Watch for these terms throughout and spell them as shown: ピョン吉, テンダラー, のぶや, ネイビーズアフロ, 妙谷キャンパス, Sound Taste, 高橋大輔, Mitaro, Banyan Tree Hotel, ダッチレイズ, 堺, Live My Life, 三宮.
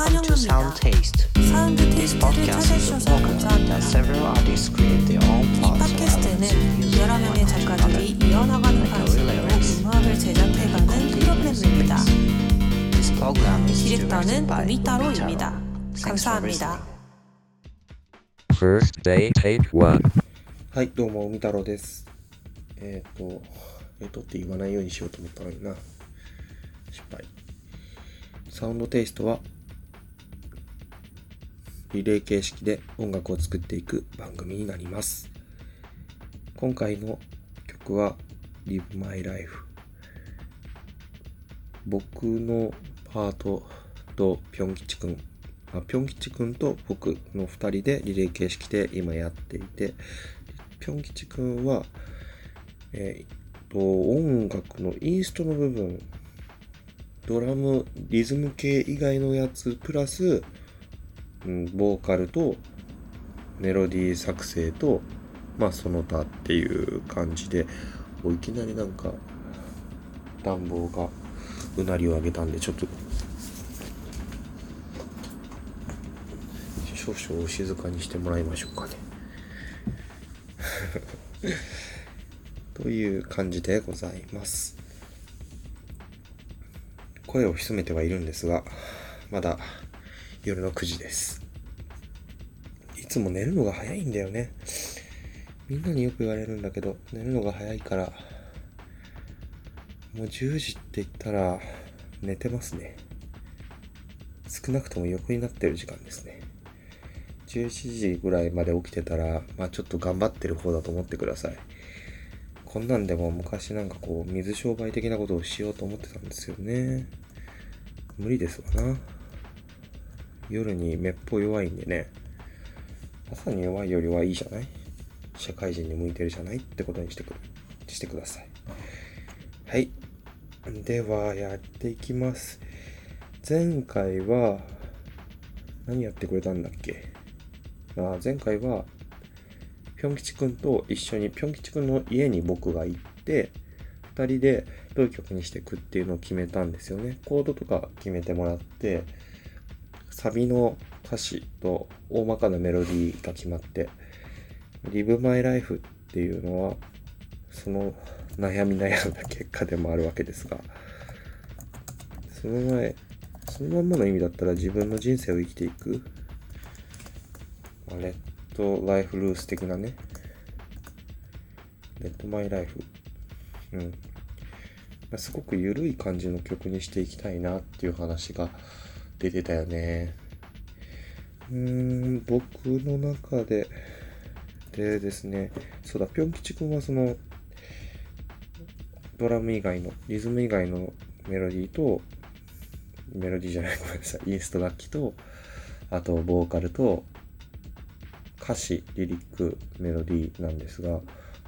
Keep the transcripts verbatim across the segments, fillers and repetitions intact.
Welcome to Sound Taste. This podcast is a program that several artists create their own parts or elements using one another like real lyrics and complete music bits. This program is directed by Mitaro. Thanks for listening. First day take one. はい、どうも海太郎です。えっと、えっとって言わないようにしようと思ったのにな。失敗。サウンドテイストはリレー形式で音楽を作っていく番組になります。今回の曲は Live My Life。僕のパートとピョン吉くん、あ、ピョン吉くんと僕のふたりでリレー形式で今やっていて、ピョン吉くんは、えー、と音楽のインストの部分、ドラム、リズム系以外のやつプラス、うん、ボーカルとメロディー作成と、まあその他っていう感じで、いきなりなんか暖房がうなりを上げたんで、ちょっと少々お静かにしてもらいましょうかねという感じでございます。声を潜めてはいるんですが、まだ夜のくじです。いつも寝るのが早いんだよね。みんなによく言われるんだけど、寝るのが早いから、もうじゅうじって言ったら寝てますね。少なくとも横になってる時間ですね。じゅういちじぐらいまで起きてたら、まあちょっと頑張ってる方だと思ってください。こんなんでも昔なんかこう水商売的なことをしようと思ってたんですよね。無理ですわな。夜にめっぽ弱いんでね。朝に弱いよりはいいじゃない？社会人に向いてるじゃないってことにしてくる、してください。はい。ではやっていきます。前回は何やってくれたんだっけ？あ、前回はピョン吉くんと一緒にピョン吉くんの家に僕が行ってふたりでどういう曲にしていくっていうのを決めたんですよね。コードとか決めてもらって、サビの歌詞と大まかなメロディーが決まって、 Live My Life っていうのはその悩み悩んだ結果でもあるわけですが、その前そのまんまの意味だったら自分の人生を生きていく、あれライフルース的なね、レッドマイライフ、うん、すごく緩い感じの曲にしていきたいなっていう話が出てたよね。うーん、僕の中ででですね、そうだ、ピョン吉くんはそのドラム以外のリズム以外のメロディーとメロディーじゃないごめんなさいインスト楽器と、あとボーカルと歌詞、リリック、メロディーなんですが、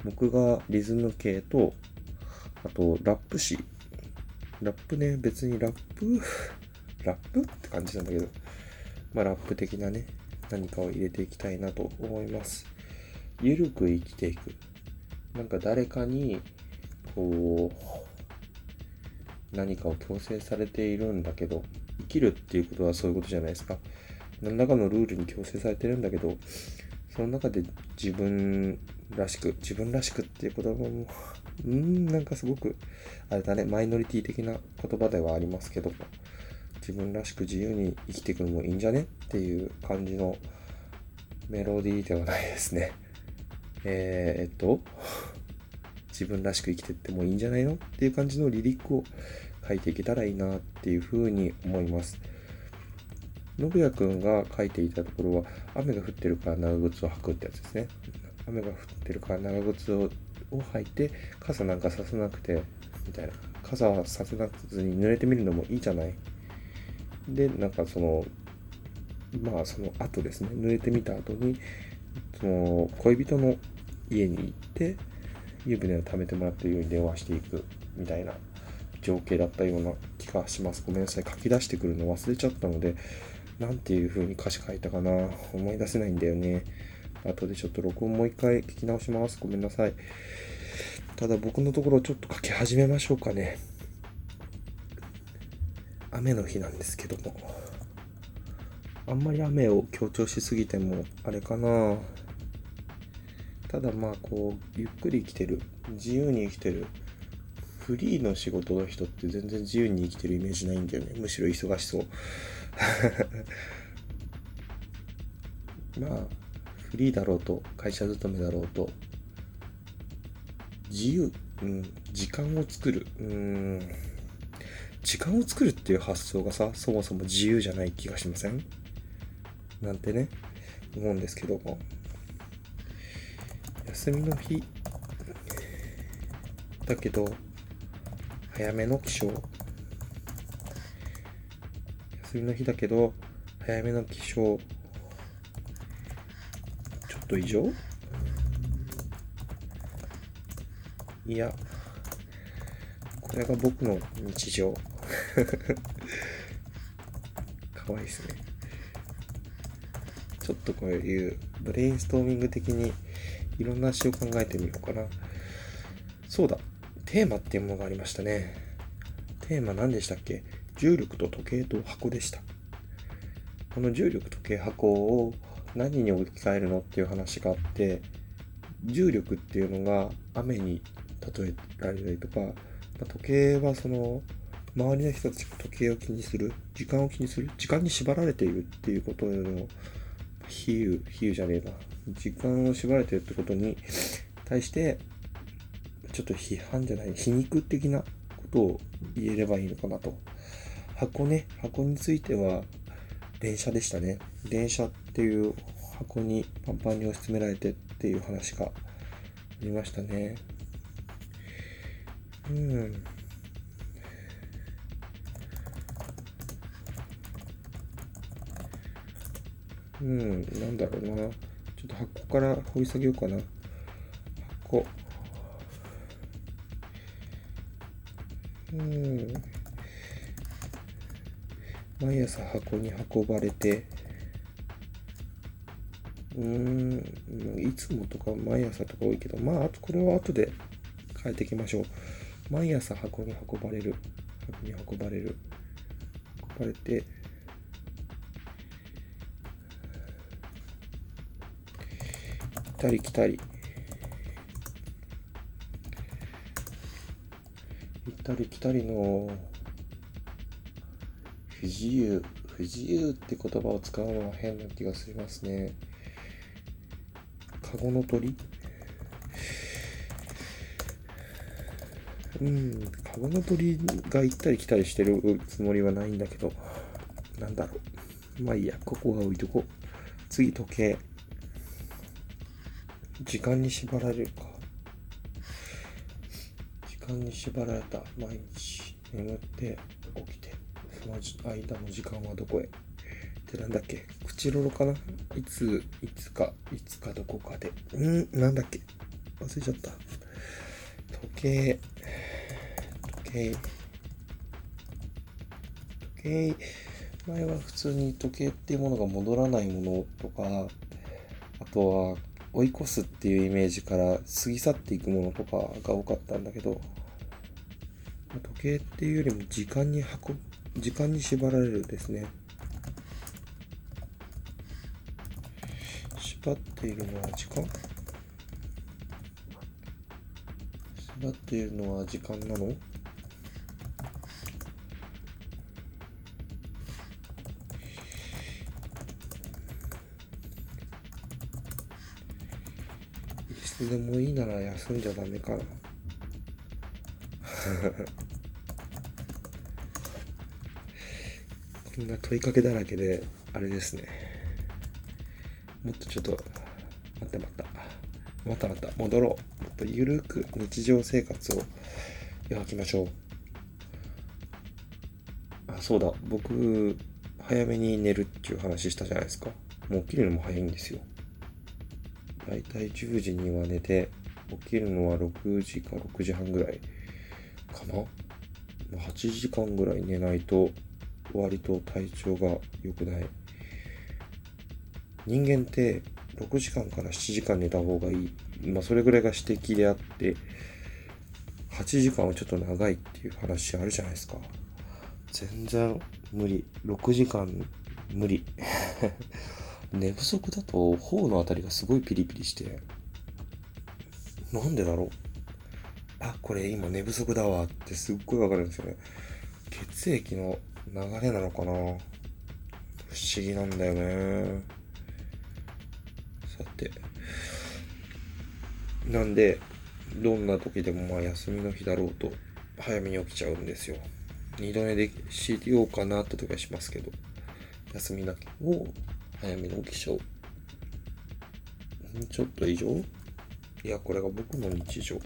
僕がリズム系と、あとラップ詞、ラップね、別にラップラップって感じなんだけど、まあラップ的なね、何かを入れていきたいなと思います。ゆるく生きていく、なんか誰かにこう何かを強制されているんだけど、生きるっていうことはそういうことじゃないですか。何らかのルールに強制されてるんだけど、その中で自分らしく、自分らしくっていう言葉も、うーん、なんかすごく、あれだね、マイノリティ的な言葉ではありますけども、自分らしく自由に生きていくのもいいんじゃねっていう感じのメロディーではないですね。えー、っと、自分らしく生きていってもいいんじゃないのっていう感じのリリックを書いていけたらいいなっていうふうに思います。のぶやくんが書いていたところは、雨が降ってるから長靴を履くってやつですね。雨が降ってるから長靴を履いて、傘なんかさせなくてみたいな、傘はさせなくずに濡れてみるのもいいじゃない。で、なんかそのまあその後ですね、濡れてみた後にその恋人の家に行って湯船を溜めてもらってるように電話していくみたいな情景だったような気がします。ごめんなさい、書き出してくるの忘れちゃったので、なんていう風に歌詞書いたかな、思い出せないんだよね。後でちょっと録音もう一回聞き直します。ごめんなさい。ただ僕のところちょっと書き始めましょうかね。雨の日なんですけども、あんまり雨を強調しすぎてもあれかな。ただまあこうゆっくり生きてる、自由に生きてる、フリーの仕事の人って全然自由に生きてるイメージないんだよね。むしろ忙しそうまあフリーだろうと会社勤めだろうと自由、うん、時間を作る、うーん、時間を作るっていう発想がさ、そもそも自由じゃない気がしません？なんてね、思うんですけども、休みの日だけど早めの起床、休みの日だけど早めの起床、ちょっと異常？いや、これが僕の日常かわいいですね。ちょっとこういうブレインストーミング的にいろんな詩を考えてみようかな。そうだ、テーマっていうものがありましたね。テーマ何でしたっけ？重力と時計と箱でした。この重力、時計、箱を何に置き換えるのっていう話があって、重力っていうのが雨に例えられたりとか、時計はその周りの人たちが時計を気にする、時間を気にする、時間に縛られているっていうことの比喩、比喩じゃねえな、時間を縛られているってことに対してちょっと批判じゃない、皮肉的なことを言えればいいのかなと。箱ね、箱については電車でしたね。電車っていう箱にパンパンに押し詰められてっていう話がありましたね。うん。うん、なんだろうな。ちょっと箱から掘り下げようかな。箱。うん。毎朝箱に運ばれて、うーん、いつもとか毎朝とか多いけど、まあ、これは後で変えていきましょう。毎朝箱に運ばれる、箱に運ばれる、運ばれて、来たり来たり、行ったり来たりの不自由、不自由って言葉を使うのは変な気がしますね。カゴの鳥、うん、カゴの鳥が行ったり来たりしてるつもりはないんだけど、なんだろう、まあいいや、ここは置いとこう。次、時計、時間に縛られるか、時間に縛られた毎日、眠って起きて、その間の時間はどこへってなんだっけ、くちろろかな、いついつかいつかどこかで、うん、なんだっけ、忘れちゃった。時計、時計、時計、前は普通に時計っていうものが戻らないものとか、あとは追い越すっていうイメージから過ぎ去っていくものとかが多かったんだけど、時計っていうよりも時間に運ぶ、時間に縛られるですね。縛っているのは時間？縛っているのは時間なの？いつでもいいなら休んじゃダメかなこんな問いかけだらけであれですね。もっとちょっと待って待ったまたまた戻ろう。もっとゆるく日常生活を描きましょう。あ、そうだ、僕早めに寝るっていう話したじゃないですか。もう起きるのも早いんですよ。だいたいじゅうじには寝て、起きるのはろくじかろくじはんぐらいかな。はちじかんぐらい寝ないと割と体調が良くない。人間ってろくじかんからななじかん寝た方がいい、まあそれぐらいが指摘であって、はちじかんはちょっと長いっていう話あるじゃないですか。全然無理。ろくじかん無理寝不足だと頬のあたりがすごいピリピリして、なんでだろう、あ、これ今寝不足だわってすっごいわかるんですよね。血液の流れなのかな、不思議なんだよね。さて、なんでどんな時でもまあ休みの日だろうと早めに起きちゃうんですよ。二度寝でしようかなって時はしますけど、休みだけを早めに起きちゃう。ちょっと異常？いや、これが僕の日常。こ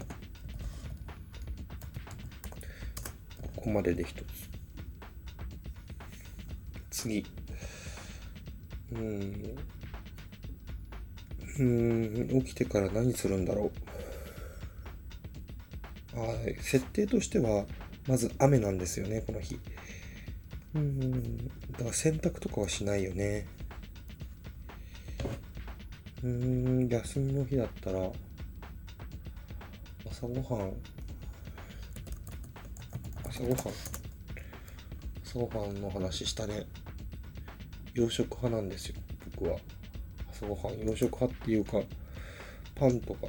こまでで一つ。次。うーん。うーん、起きてから何するんだろう。あ、設定としては、まず雨なんですよね、この日。うーん、だから洗濯とかはしないよね。うーん、休みの日だったら朝ごはん朝ごはん朝ごはんの話したね。洋食派なんですよ、僕は。朝ごはん洋食派っていうか、パンとか、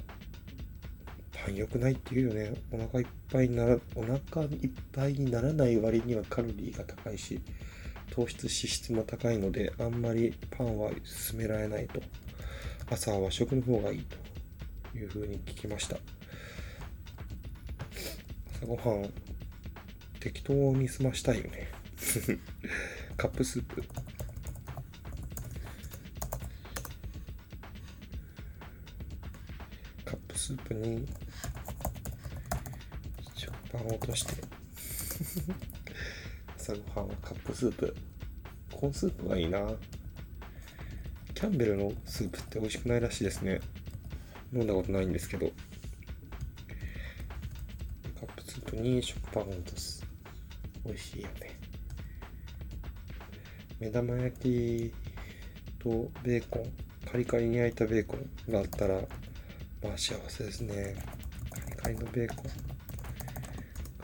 パン良くないっていうよね。お腹いっぱいにならお腹いっぱいにならない割にはカロリーが高いし、糖質脂質も高いので、あんまりパンは勧められないと。朝は和食の方がいいというふうに聞きました。朝ごはん適当に済ましたいよねカップスープ、カップスープに食パンを落として朝ごはんはカップスープ、コーンスープがいいな。キャンベルのスープって美味しくないらしいですね。飲んだことないんですけど。カップスープに食パンを落とす。美味しいよね。目玉焼きとベーコン、カリカリに焼いたベーコンがあったら、まあ幸せですね。カリカリのベーコン。カ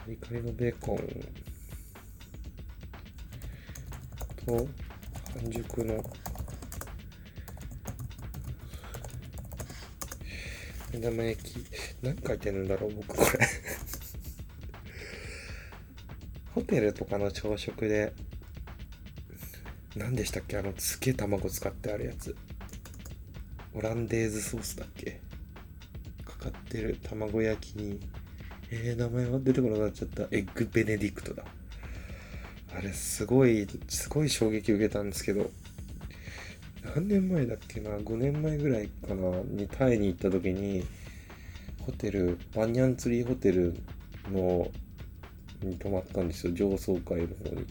リカリのベーコンと半熟の目玉焼き、何書いてるんだろう僕これホテルとかの朝食で何でしたっけ、あのすげえ卵使ってあるやつ、オランデーズソースだっけ、かかってる卵焼きに、えー、名前は出てこなくなっちゃった。エッグベネディクトだ。あれすごいすごい衝撃受けたんですけど、何年前だっけな、ごねんまえぐらいかなにタイに行った時に、ホテルバニャンツリーホテルのに泊まったんですよ、上層階の方に。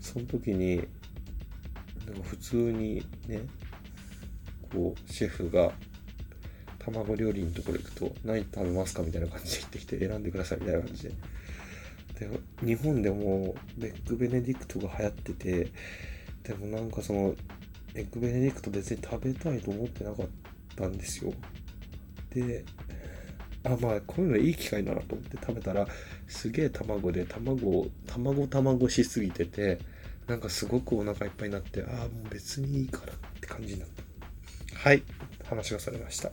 その時になんか普通にね、こうシェフが卵料理のところ行くと、何食べますかみたいな感じで行ってきて、選んでくださいみたいな感じで。で、日本でもエッグベネディクトが流行ってて、でもなんかそのエッグベネディクト別に食べたいと思ってなかったんですよ。で、あ、まあこういうのいい機会だなと思って食べたら、すげえ卵で卵卵卵しすぎてて、なんかすごくお腹いっぱいになって、ああもう別にいいかなって感じになった。はい、話がされました。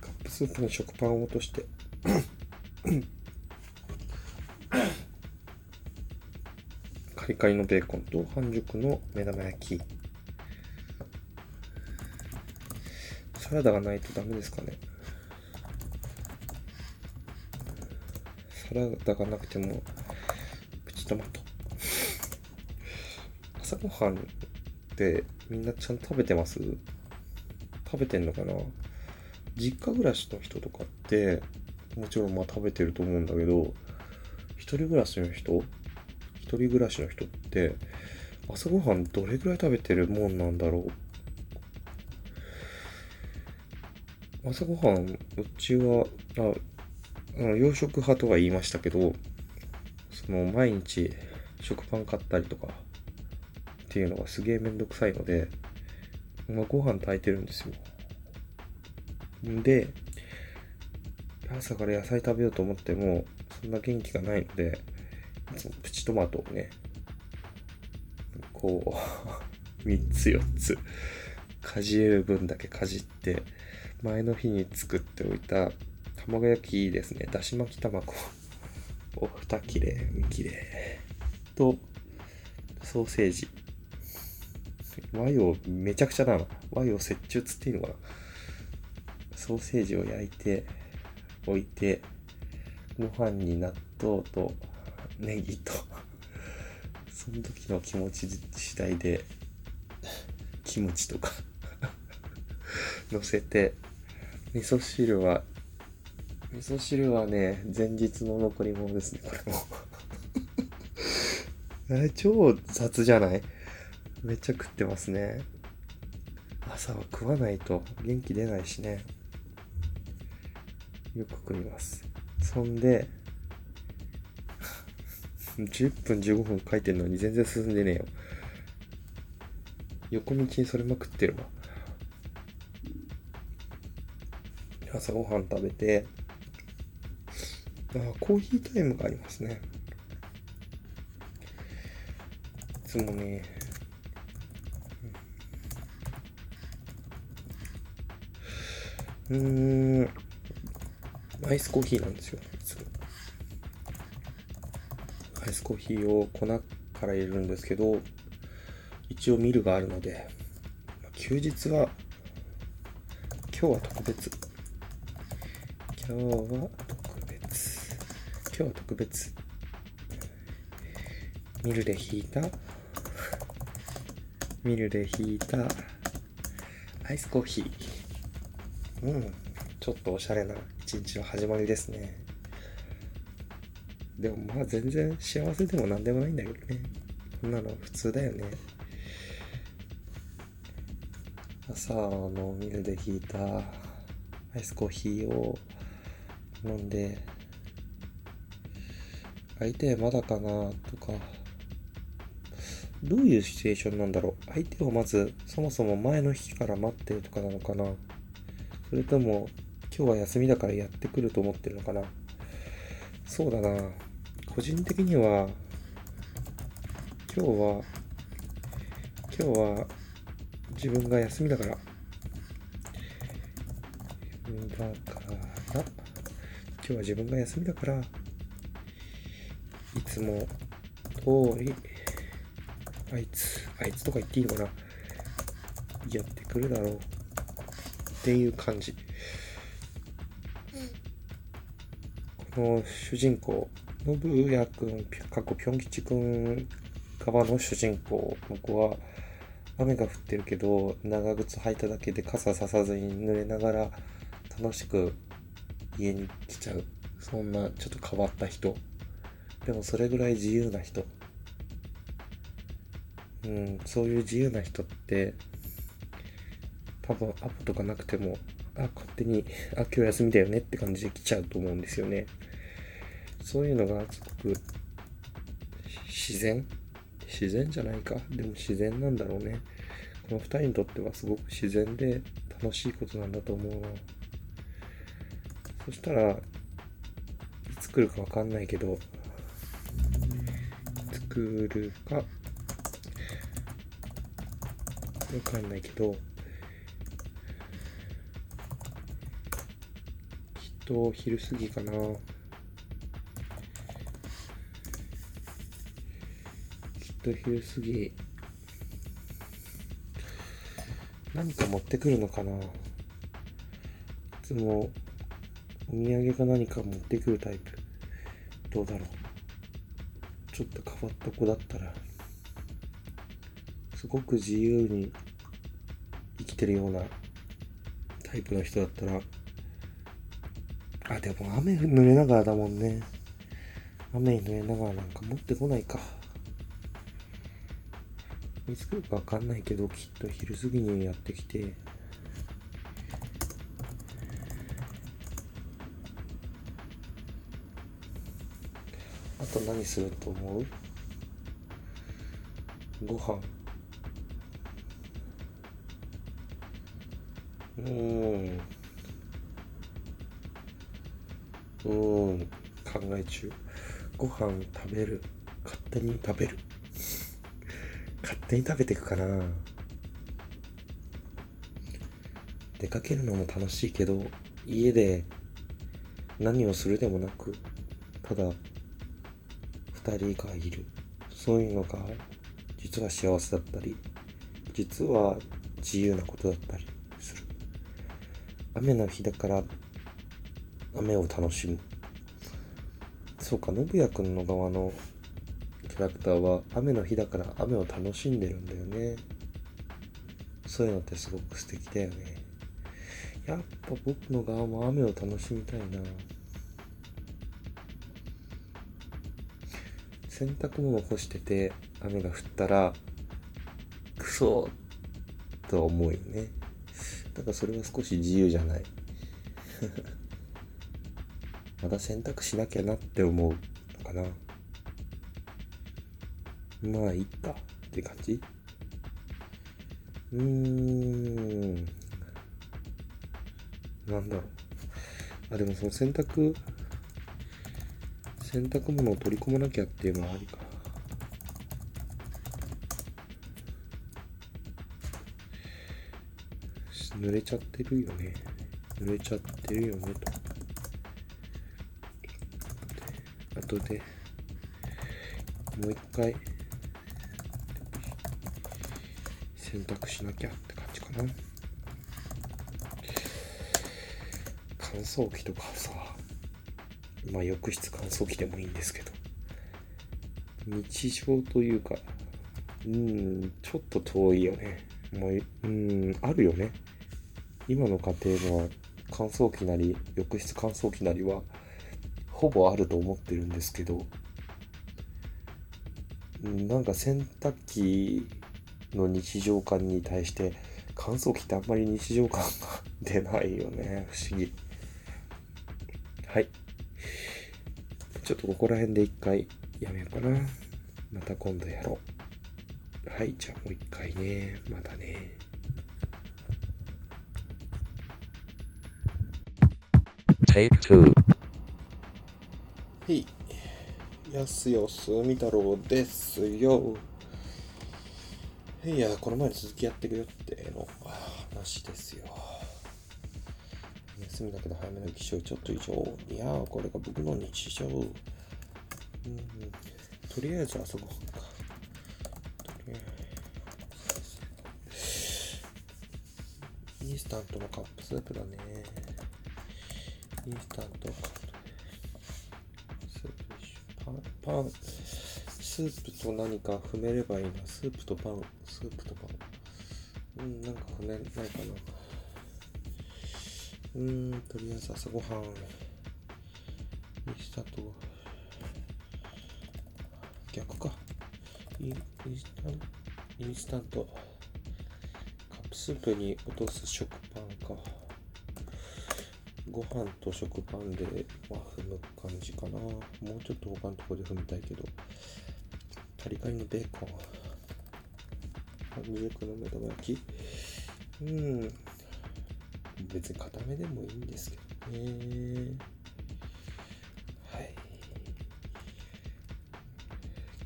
カップスープの食パンを落としてカリカリのベーコンと半熟の目玉焼き。サラダがないとダメですかね。サラダがなくてもプチトマト。朝ごはんってみんなちゃんと食べてます？食べてんのかな。実家暮らしの人とかってもちろんまあ食べてると思うんだけど、一人暮らしの人一人暮らしの人って朝ごはんどれぐらい食べてるもんなんだろう。朝ごはん、うちはああの洋食派とは言いましたけど、その毎日食パン買ったりとかっていうのがすげえめんどくさいので、まあ、ご飯炊いてるんですよ。で、朝から野菜食べようと思ってもそんな元気がないので、プチトマトをね、こうみっつよっつかじれる分だけかじって、前の日に作っておいた卵焼きですね、だし巻き卵をに切れに切れとソーセージ、和洋めちゃくちゃだな、和洋折衷つっていいのかな、ソーセージを焼いて置いて、ご飯に納豆とネギとその時の気持ち次第でキムチとか乗せて、味噌汁は味噌汁はね、前日の残り物ですね、これもあれ超雑じゃない？めっちゃ食ってますね。朝は食わないと元気出ないしね。よく食います。そんでじゅっぷんじゅうごふん書いてるのに全然進んでねえよ。横道にそれまくってるわ。朝ごはん食べて、あ、コーヒータイムがありますね。いつもね、うーん、アイスコーヒーなんですよ。アイスコーヒーを粉から入れるんですけど、一応ミルがあるので、休日は今日は特別今日は特別今日は特別ミルでひいたミルでひいたアイスコーヒー、うん、ちょっとおしゃれな一日の始まりですね。でもまあ全然幸せでもなんでもないんだけどね。こんなの普通だよね。朝のミルでひいたアイスコーヒーを飲んで、相手まだかなとか、どういうシチュエーションなんだろう。相手をまずそもそも前の日から待ってるとかなのかな、それとも今日は休みだからやってくると思ってるのかな。そうだな、個人的には今日は今日は自分が休みだから自分だから今日は自分が休みだからいつも通りあいつあいつとか言っていいのかな、やってくるだろうっていう感じ。この主人公のぶうやくん、過去ぴょん吉くん側の主人公の子は、雨が降ってるけど長靴履いただけで傘ささずに濡れながら楽しく家に来ちゃう、そんなちょっと変わった人、でもそれぐらい自由な人、うん、そういう自由な人って多分アプとかなくても、あ、勝手に、あ、今日休みだよねって感じで来ちゃうと思うんですよね。そういうのがすごく自然自然じゃないか、でも自然なんだろうね。このふたりにとってはすごく自然で楽しいことなんだと思うな。そしたらいつ来るかわかんないけど、いつ来るかわかんないけどと昼過ぎかな、きっと昼過ぎ何か持ってくるのかな。いつもお土産か何か持ってくるタイプ、どうだろう。ちょっと変わった子だったらすごく自由に生きてるようなタイプの人だったら、あ、でも雨濡れながらだもんね。雨に濡れながらなんか持ってこないか。いつ来るかわかんないけど、きっと昼過ぎにやってきて、あと何すると思う？ご飯。うーん。うーん、考え中。ご飯食べる、勝手に食べる勝手に食べていくかな。出かけるのも楽しいけど、家で何をするでもなく、ただふたりがいる、そういうのが実は幸せだったり、実は自由なことだったりする。雨の日だから雨を楽しむ。そうか、のぶやくんの側のキャラクターは雨の日だから雨を楽しんでるんだよね。そういうのってすごく素敵だよね。やっぱ僕の側も雨を楽しみたいな。洗濯物干してて雨が降ったらクソーとは思うよね。だからそれは少し自由じゃないまだ洗濯しなきゃなって思うのかな。まあいったって感じ。うーん、なんだろう。あ、でもその洗濯洗濯物を取り込まなきゃっていうのはありか。濡れちゃってるよね。濡れちゃってるよねと。後でもう一回洗濯しなきゃって感じかな。乾燥機とかさ、まあ浴室乾燥機でもいいんですけど、日常というか、うーん、ちょっと遠いよね。もう、うーん、あるよね。今の家庭は乾燥機なり浴室乾燥機なりはほぼあると思ってるんですけど、なんか洗濯機の日常感に対して乾燥機ってあんまり日常感が出ないよね。不思議。はい、ちょっとここら辺で一回やめようかな。また今度やろう。はい、じゃあもう一回ね。またね。Take two。はい、やすよすみ太郎ですよ。いや、この前の続きやっていくよっての話ですよ。休みだけど早めの起床ちょっと以上。いやー、これが僕の日常。うん、とりあえず遊ぼうか。とりあえずインスタントのカップスープだね。インスタントパン、スープと何か踏めればいいな。スープとパン、スープとパン、うん、なんか踏めないかな。うーん、とりあえず朝ごはんインスタント、逆か、インスタント、インスタントカップスープに落とす食パンか。ご飯と食パンで、まあ、踏む感じかな。もうちょっと他のところで踏みたいけど、カリカリのベーコン、半熟の目玉焼き、うーん、別に固めでもいいんですけどね。はい、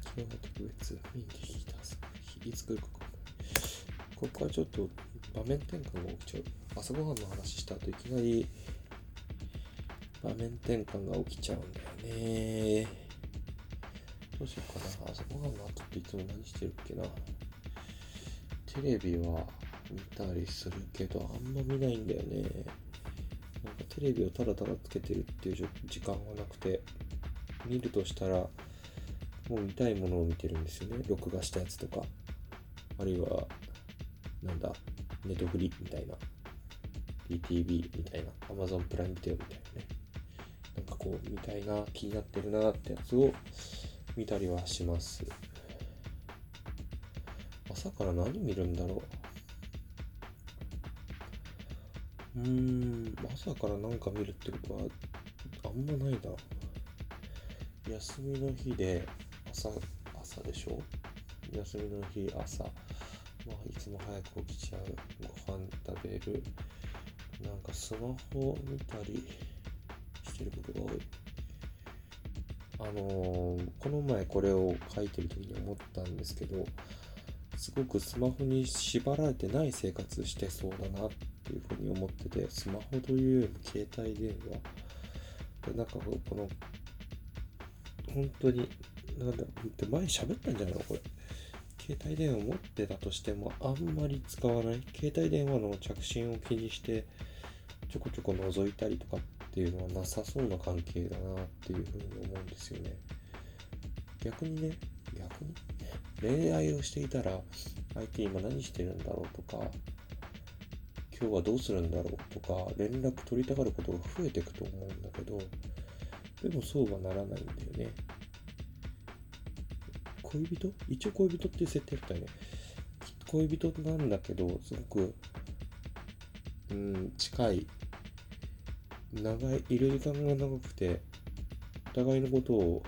昨日の特別メインで引いた朝日いつ来るか分かんない。ここからちょっと場面転換が起きちゃう。朝ごはんの話した後いきなり場面転換が起きちゃうんだよね。どうしようかな。朝ごはんの後っていつも何してるっけな。テレビは見たりするけど、あんま見ないんだよね。なんかテレビをただただつけてるっていう時間はなくて、見るとしたらもう見たいものを見てるんですよね。録画したやつとか、あるいはなんだネトフリみたいな、ピーティービー みたいな、Amazon プライムビデオみたいなね。なんかこう、見たいな、気になってるなってやつを見たりはします。朝から何見るんだろう。うーん、朝から何か見るってことはあんまないな。休みの日で朝、朝でしょ？休みの日、朝。まあ、いつも早く起きちゃう。ご飯食べる。なんかスマホ見たりしてることが多い。あのー、この前これを書いてる時に思ったんですけど、すごくスマホに縛られてない生活してそうだなっていうふうに思ってて、スマホという携帯電話、なんかこの本当になんだろう、前喋ったんじゃないのこれ。携帯電話持ってたとしてもあんまり使わない、携帯電話の着信を気にしてちょこちょこ覗いたりとかっていうのはなさそうな関係だなっていうふうに思うんですよね。逆にね、逆に恋愛をしていたら相手今何してるんだろうとか、今日はどうするんだろうとか、連絡取りたがることが増えていくと思うんだけど、でもそうはならないんだよね。恋人？一応恋人っていう設定だったよね。恋人なんだけど、すごく、うん、近い、長い、いる時間が長くて、お互いのことを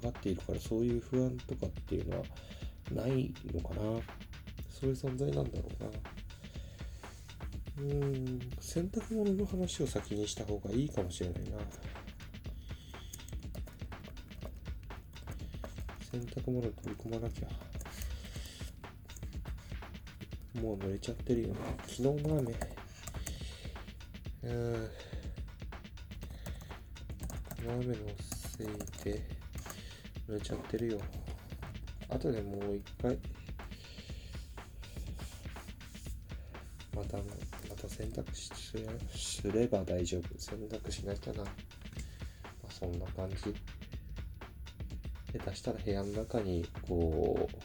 分かっているから、そういう不安とかっていうのはないのかな。そういう存在なんだろうな。うん、洗濯物の話を先にした方がいいかもしれないな。洗濯物取り込まなきゃ。もう濡れちゃってるよね。昨日の雨。うーん。雨のせいで濡れちゃってるよ。あとでもう一回。また、また洗濯し、すれば大丈夫。洗濯しなきゃな。まあ、そんな感じ。下手したら部屋の中にこう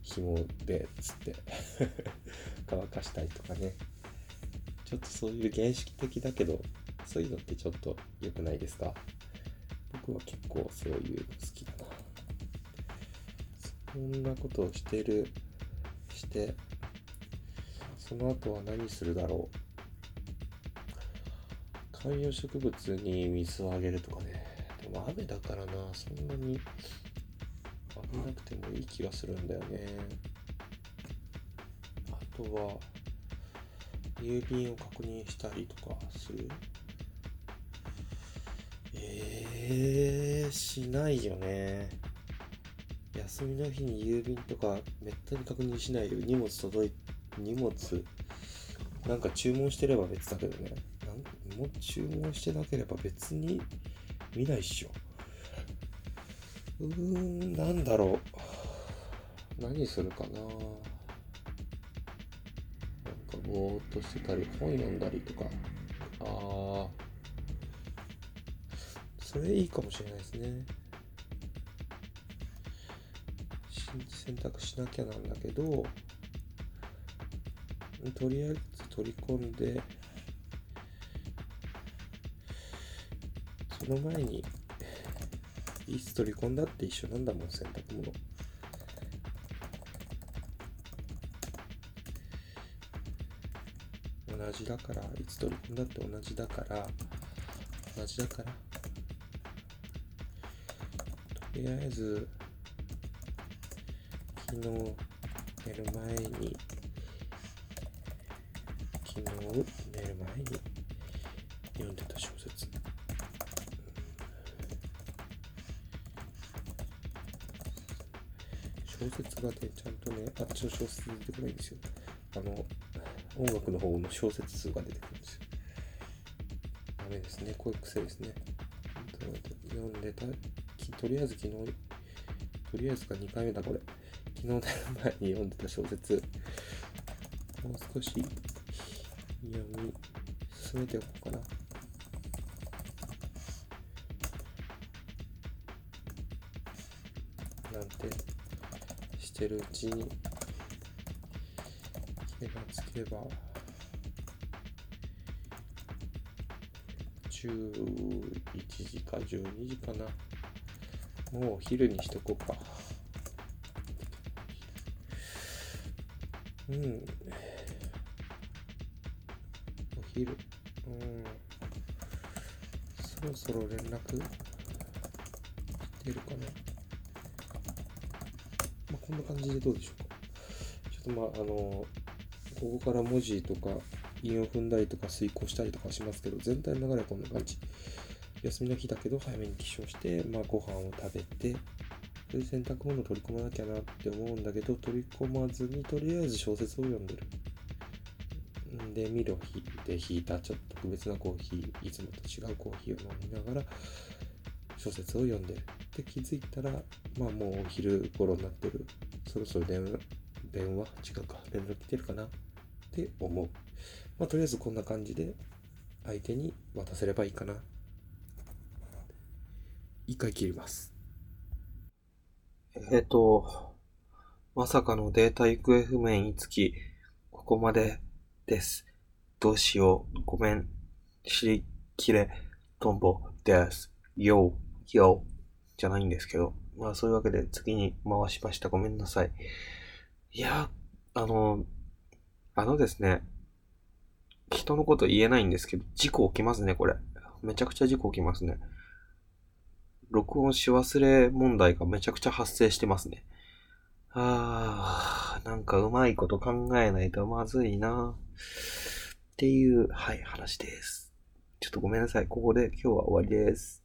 紐でつって乾かしたりとかね、ちょっとそういう原始的だけど、そういうのってちょっと良くないですか？僕は結構そういうの好きだな。そんなことをしてるしてその後は何するだろう。観葉植物に水をあげるとかね。雨だからな、そんなに危なくてもいい気がするんだよね。あとは郵便を確認したりとかする。えー、しないよね。休みの日に郵便とかめったに確認しないよ。荷物届い荷物なんか注文してれば別だけどね。なんも注文してなければ別に見ないっしょ。うーん、なんだろう。何するかな。なんかぼーっとしてたり、本読んだりとか。あー、それいいかもしれないですね。選択しなきゃなんだけど、とりあえず取り込んで。その前にいつ取り込んだって一緒なんだもん、洗濯物。同じだから、いつ取り込んだって同じだから同じだからとりあえず昨日寝る前に昨日寝る前に読んでた小説、小説がね、ちゃんとね、あっちの小説出てこないんですよ。あの、音楽の方の小説数が出てくるんですよ。ダメですね、こういう癖ですね。読んでた、とりあえず昨日、とりあえずかにかいめだこれ。昨日寝る前に読んでた小説、もう少し読み進めておこうかな。なんて、してるうちに気がつけばじゅういちじかじゅうにじかな。もう昼にしとこうか。うん、お昼、うん、そろそろ連絡来てるかな。こんな感じでどうでしょうか。ちょっとまああのここから文字とか韻を踏んだりとか推敲したりとかしますけど、全体の流れはこんな感じ。休みの日だけど早めに起床して、まあご飯を食べて、という選択問を取り込まなきゃなって思うんだけど、取り込まずにとりあえず小説を読んでる。で、ミルを引いて引いたちょっと特別なコーヒー、いつもと違うコーヒーを飲みながら小説を読んでる。で、気づいたら、まあもうお昼頃になってる。そろそろ電話、電話違うか、連絡来てるかなって思う。まあとりあえずこんな感じで相手に渡せればいいかな。一回切ります。えっと、まさかのデータ行方不明につき、ここまでです。どうしよう。ごめん。知りきれとんぼです。よー、よー。じゃないんですけど。まあそういうわけで次に回しました。ごめんなさい。いや、あの、あのですね。人のこと言えないんですけど、事故起きますね、これ。めちゃくちゃ事故起きますね。録音し忘れ問題がめちゃくちゃ発生してますね。あー、なんかうまいこと考えないとまずいなっていう、はい、話です。ちょっとごめんなさい。ここで今日は終わりです。